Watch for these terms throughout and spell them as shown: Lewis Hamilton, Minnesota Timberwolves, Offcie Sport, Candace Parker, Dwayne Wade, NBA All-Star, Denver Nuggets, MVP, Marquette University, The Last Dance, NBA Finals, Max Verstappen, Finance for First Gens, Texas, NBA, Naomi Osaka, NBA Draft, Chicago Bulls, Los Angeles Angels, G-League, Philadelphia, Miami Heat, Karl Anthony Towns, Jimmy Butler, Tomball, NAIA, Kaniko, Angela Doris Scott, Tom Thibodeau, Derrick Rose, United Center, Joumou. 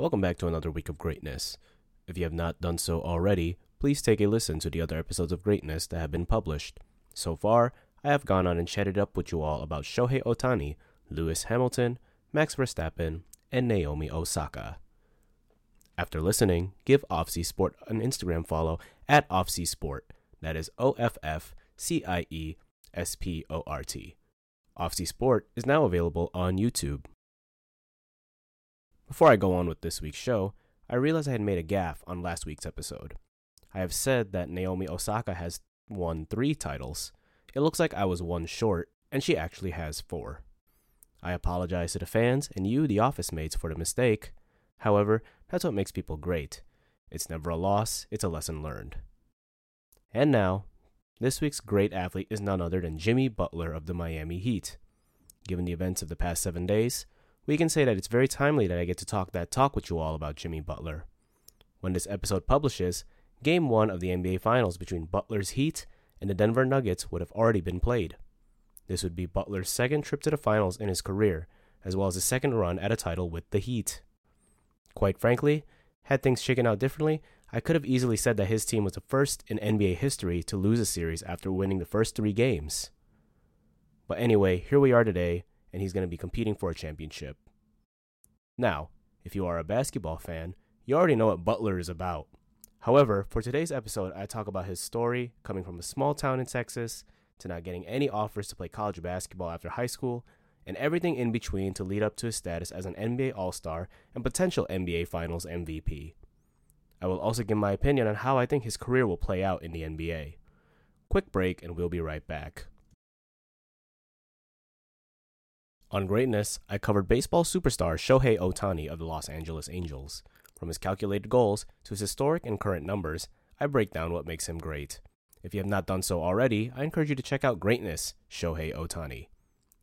Welcome back to another week of greatness. If you have not done so already, please take a listen to the other episodes of greatness that have been published. So far, I have gone on and chatted up with you all about Shohei Ohtani, Lewis Hamilton, Max Verstappen, and Naomi Osaka. After listening, give Offcie Sport an Instagram follow at Offcie Sport. That is OFFCIESPORT. Offcie Sport is now available on YouTube. Before I go on with this week's show, I realized I had made a gaffe on last week's episode. I have said that Naomi Osaka has won 3 titles. It looks like I was 1 short, and she actually has 4. I apologize to the fans and you, the office mates, for the mistake. However, that's what makes people great. It's never a loss, it's a lesson learned. And now, this week's great athlete is none other than Jimmy Butler of the Miami Heat. Given the events of the past 7 days, we can say that it's very timely that I get to talk that talk with you all about Jimmy Butler. When this episode publishes, Game 1 of the NBA Finals between Butler's Heat and the Denver Nuggets would have already been played. This would be Butler's second trip to the finals in his career, as well as his second run at a title with the Heat. Quite frankly, had things shaken out differently, I could have easily said that his team was the first in NBA history to lose a series after winning the first 3 games. But anyway, here we are today, and he's going to be competing for a championship. Now, if you are a basketball fan, you already know what Butler is about. However, for today's episode, I talk about his story coming from a small town in Texas to not getting any offers to play college basketball after high school, and everything in between to lead up to his status as an NBA All-Star and potential NBA Finals MVP. I will also give my opinion on how I think his career will play out in the NBA. Quick break and we'll be right back. On greatness, I covered baseball superstar Shohei Ohtani of the Los Angeles Angels. From his calculated goals to his historic and current numbers, I break down what makes him great. If you have not done so already, I encourage you to check out Greatness, Shohei Ohtani.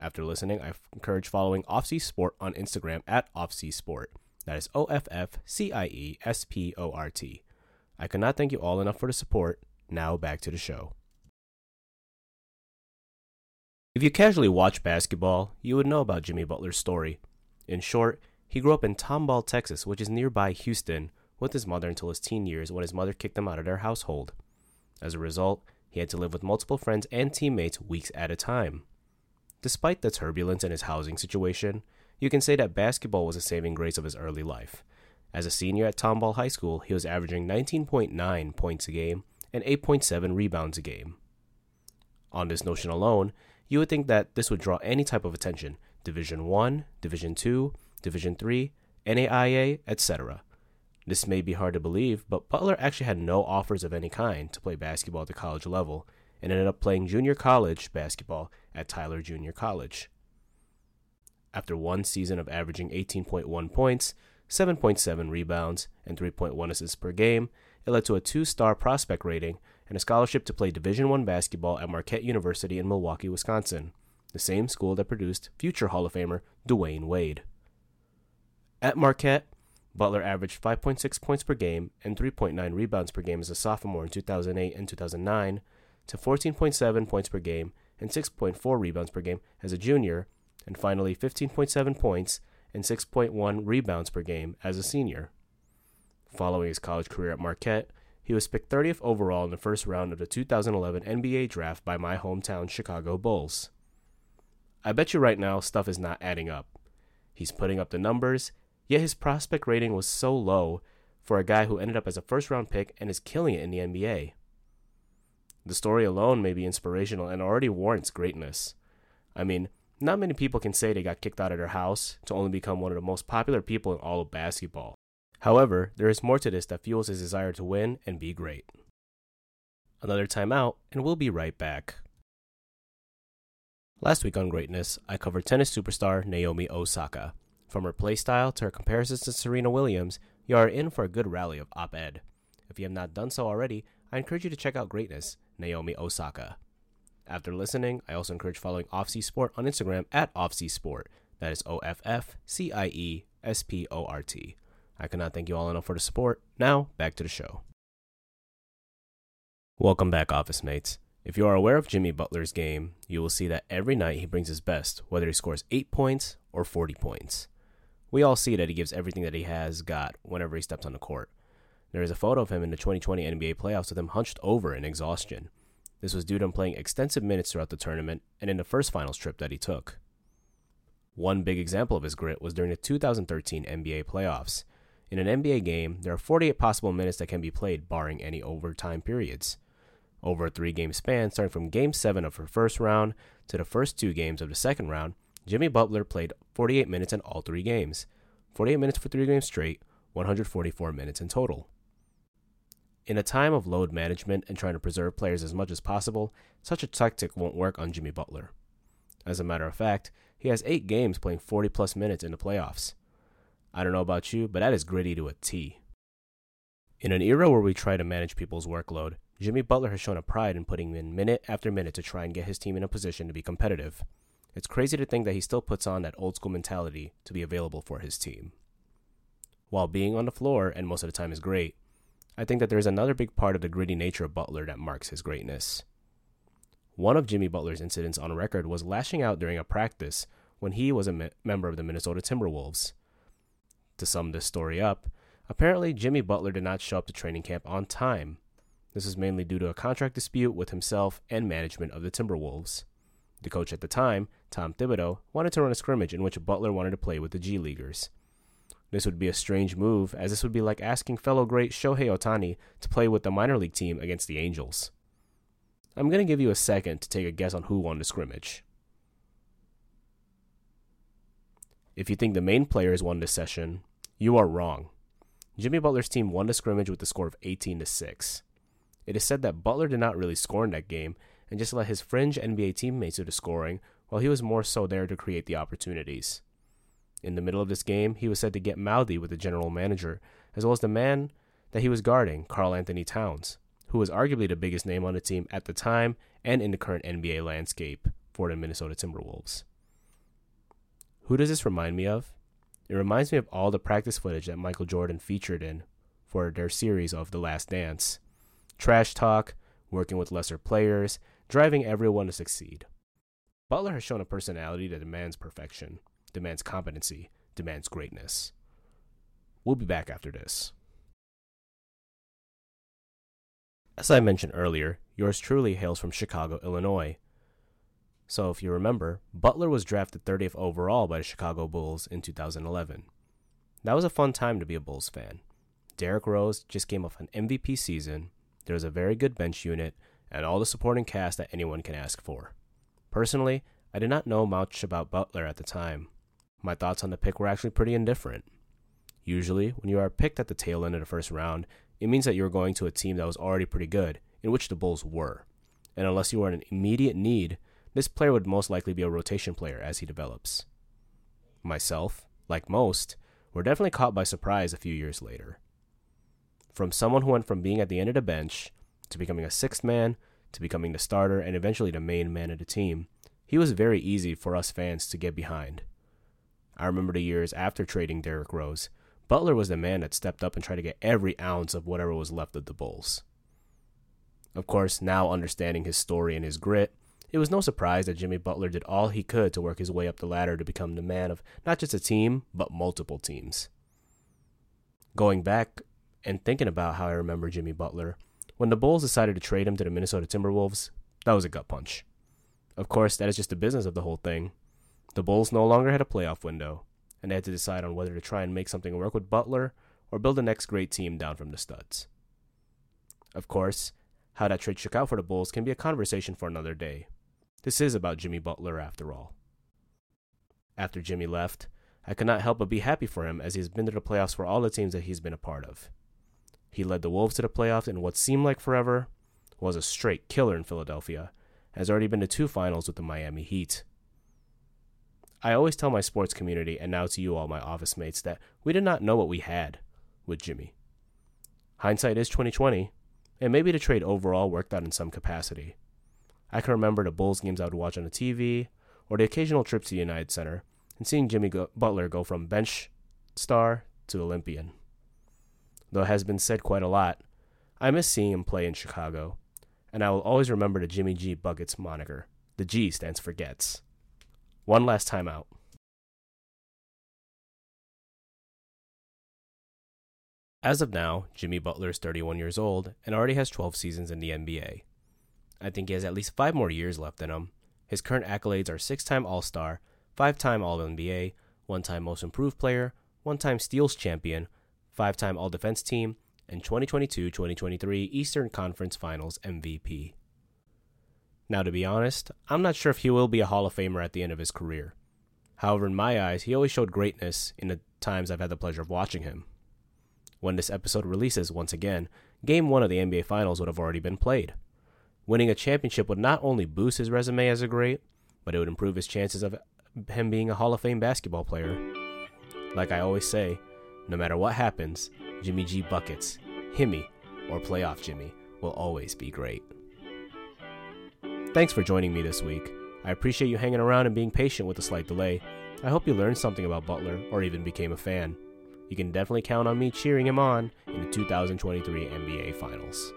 After listening, I encourage following Offcie Sport on Instagram at Offcie Sport. That is OFFCIESPORT. I could not thank you all enough for the support. Now back to the show. If you casually watch basketball, you would know about Jimmy Butler's story. In short, he grew up in Tomball, Texas, which is nearby Houston, with his mother until his teen years when his mother kicked him out of their household. As a result, he had to live with multiple friends and teammates weeks at a time. Despite the turbulence in his housing situation, you can say that basketball was a saving grace of his early life. As a senior at Tomball High School, he was averaging 19.9 points a game and 8.7 rebounds a game. On this notion alone, you would think that this would draw any type of attention, Division I, Division II, Division III, NAIA, etc. This may be hard to believe, but Butler actually had no offers of any kind to play basketball at the college level, and ended up playing junior college basketball at Tyler Junior College. After one season of averaging 18.1 points, 7.7 rebounds, and 3.1 assists per game, it led to a 2-star prospect rating and a scholarship to play Division I basketball at Marquette University in Milwaukee, Wisconsin, the same school that produced future Hall of Famer Dwayne Wade. At Marquette, Butler averaged 5.6 points per game and 3.9 rebounds per game as a sophomore in 2008 and 2009, to 14.7 points per game and 6.4 rebounds per game as a junior, and finally 15.7 points and 6.1 rebounds per game as a senior. Following his college career at Marquette, he was picked 30th overall in the first round of the 2011 NBA Draft by my hometown Chicago Bulls. I bet you right now stuff is not adding up. He's putting up the numbers, yet his prospect rating was so low for a guy who ended up as a first-round pick and is killing it in the NBA. The story alone may be inspirational and already warrants greatness. I mean, not many people can say they got kicked out of their house to only become one of the most popular people in all of basketball. However, there is more to this that fuels his desire to win and be great. Another time out, and we'll be right back. Last week on Greatness, I covered tennis superstar Naomi Osaka. From her playstyle to her comparisons to Serena Williams, you are in for a good rally of op-ed. If you have not done so already, I encourage you to check out Greatness, Naomi Osaka. After listening, I also encourage following Offcie Sport on Instagram at Offcie Sport. That is OFFCIESPORT. I cannot thank you all enough for the support. Now, back to the show. Welcome back, office mates. If you are aware of Jimmy Butler's game, you will see that every night he brings his best, whether he scores 8 points or 40 points. We all see that he gives everything that he has got whenever he steps on the court. There is a photo of him in the 2020 NBA playoffs with him hunched over in exhaustion. This was due to him playing extensive minutes throughout the tournament and in the first finals trip that he took. One big example of his grit was during the 2013 NBA playoffs. In an NBA game, there are 48 possible minutes that can be played, barring any overtime periods. Over a three-game span, starting from Game 7 of her first round to the first two games of the second round, Jimmy Butler played 48 minutes in all three games. 48 minutes for three games straight, 144 minutes in total. In a time of load management and trying to preserve players as much as possible, such a tactic won't work on Jimmy Butler. As a matter of fact, he has 8 games playing 40-plus minutes in the playoffs. I don't know about you, but that is gritty to a T. In an era where we try to manage people's workload, Jimmy Butler has shown a pride in putting in minute after minute to try and get his team in a position to be competitive. It's crazy to think that he still puts on that old-school mentality to be available for his team. While being on the floor, and most of the time is great, I think that there is another big part of the gritty nature of Butler that marks his greatness. One of Jimmy Butler's incidents on record was lashing out during a practice when he was a member of the Minnesota Timberwolves. To sum this story up, apparently Jimmy Butler did not show up to training camp on time. This was mainly due to a contract dispute with himself and management of the Timberwolves. The coach at the time, Tom Thibodeau, wanted to run a scrimmage in which Butler wanted to play with the G-Leaguers. This would be a strange move, as this would be like asking fellow great Shohei Ohtani to play with the minor league team against the Angels. I'm going to give you a second to take a guess on who won the scrimmage. If you think the main players won this session, you are wrong. Jimmy Butler's team won the scrimmage with a score of 18-6. It is said that Butler did not really score in that game and just let his fringe NBA teammates do the scoring, while he was more so there to create the opportunities. In the middle of this game, he was said to get mouthy with the general manager, as well as the man that he was guarding, Karl Anthony Towns, who was arguably the biggest name on the team at the time and in the current NBA landscape for the Minnesota Timberwolves. Who does this remind me of? It reminds me of all the practice footage that Michael Jordan featured in for their series of The Last Dance. Trash talk, working with lesser players, driving everyone to succeed. Butler has shown a personality that demands perfection, demands competency, demands greatness. We'll be back after this. As I mentioned earlier, yours truly hails from Chicago, Illinois. So if you remember, Butler was drafted 30th overall by the Chicago Bulls in 2011. That was a fun time to be a Bulls fan. Derrick Rose just came off an MVP season, there was a very good bench unit, and all the supporting cast that anyone can ask for. Personally, I did not know much about Butler at the time. My thoughts on the pick were actually pretty indifferent. Usually, when you are picked at the tail end of the first round, it means that you are going to a team that was already pretty good, in which the Bulls were. And unless you were in immediate need, this player would most likely be a rotation player as he develops. Myself, like most, were definitely caught by surprise a few years later. From someone who went from being at the end of the bench, to becoming a sixth man, to becoming the starter, and eventually the main man of the team, he was very easy for us fans to get behind. I remember the years after trading Derrick Rose, Butler was the man that stepped up and tried to get every ounce of whatever was left of the Bulls. Of course, now understanding his story and his grit, it was no surprise that Jimmy Butler did all he could to work his way up the ladder to become the man of not just a team, but multiple teams. Going back and thinking about how I remember Jimmy Butler, when the Bulls decided to trade him to the Minnesota Timberwolves, that was a gut punch. Of course, that is just the business of the whole thing. The Bulls no longer had a playoff window, and they had to decide on whether to try and make something work with Butler or build the next great team down from the studs. Of course, how that trade shook out for the Bulls can be a conversation for another day. This is about Jimmy Butler after all. After Jimmy left, I could not help but be happy for him, as he has been to the playoffs for all the teams that he's been a part of. He led the Wolves to the playoffs in what seemed like forever, was a straight killer in Philadelphia, has already been to 2 finals with the Miami Heat. I always tell my sports community, and now to you all my office mates, that we did not know what we had with Jimmy. Hindsight is 20/20, and maybe the trade overall worked out in some capacity. I can remember the Bulls games I would watch on the TV, or the occasional trip to the United Center, and seeing Jimmy Butler go from bench star to Olympian. Though it has been said quite a lot, I miss seeing him play in Chicago, and I will always remember the Jimmy G Buckets moniker. The G stands for Gets. One last time out. As of now, Jimmy Butler is 31 years old and already has 12 seasons in the NBA. I think he has at least 5 more years left in him. His current accolades are 6-time All-Star, 5-time All-NBA, 1-time Most Improved Player, 1-time Steals Champion, 5-time All-Defense Team, and 2022-2023 Eastern Conference Finals MVP. Now, to be honest, I'm not sure if he will be a Hall of Famer at the end of his career. However, in my eyes, he always showed greatness in the times I've had the pleasure of watching him. When this episode releases, once again, Game 1 of the NBA Finals would have already been played. Winning a championship would not only boost his resume as a great, but it would improve his chances of him being a Hall of Fame basketball player. Like I always say, no matter what happens, Jimmy G buckets, Himmy, or Playoff Jimmy will always be great. Thanks for joining me this week. I appreciate you hanging around and being patient with the slight delay. I hope you learned something about Butler or even became a fan. You can definitely count on me cheering him on in the 2023 NBA Finals.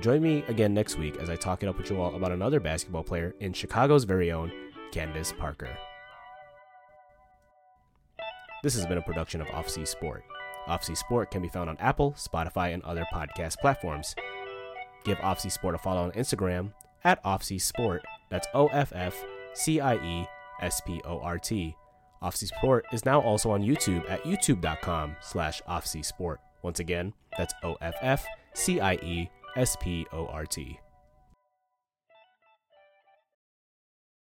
Join me again next week as I talk it up with you all about another basketball player in Chicago's very own, Candace Parker. This has been a production of Offcie Sport. Offcie Sport can be found on Apple, Spotify, and other podcast platforms. Give Offcie Sport a follow on Instagram at Offcie Sport. That's OFFCIESPORT. Offcie Sport is now also on YouTube at youtube.com/Offcie Sport. Once again, that's OFFCIESPORT.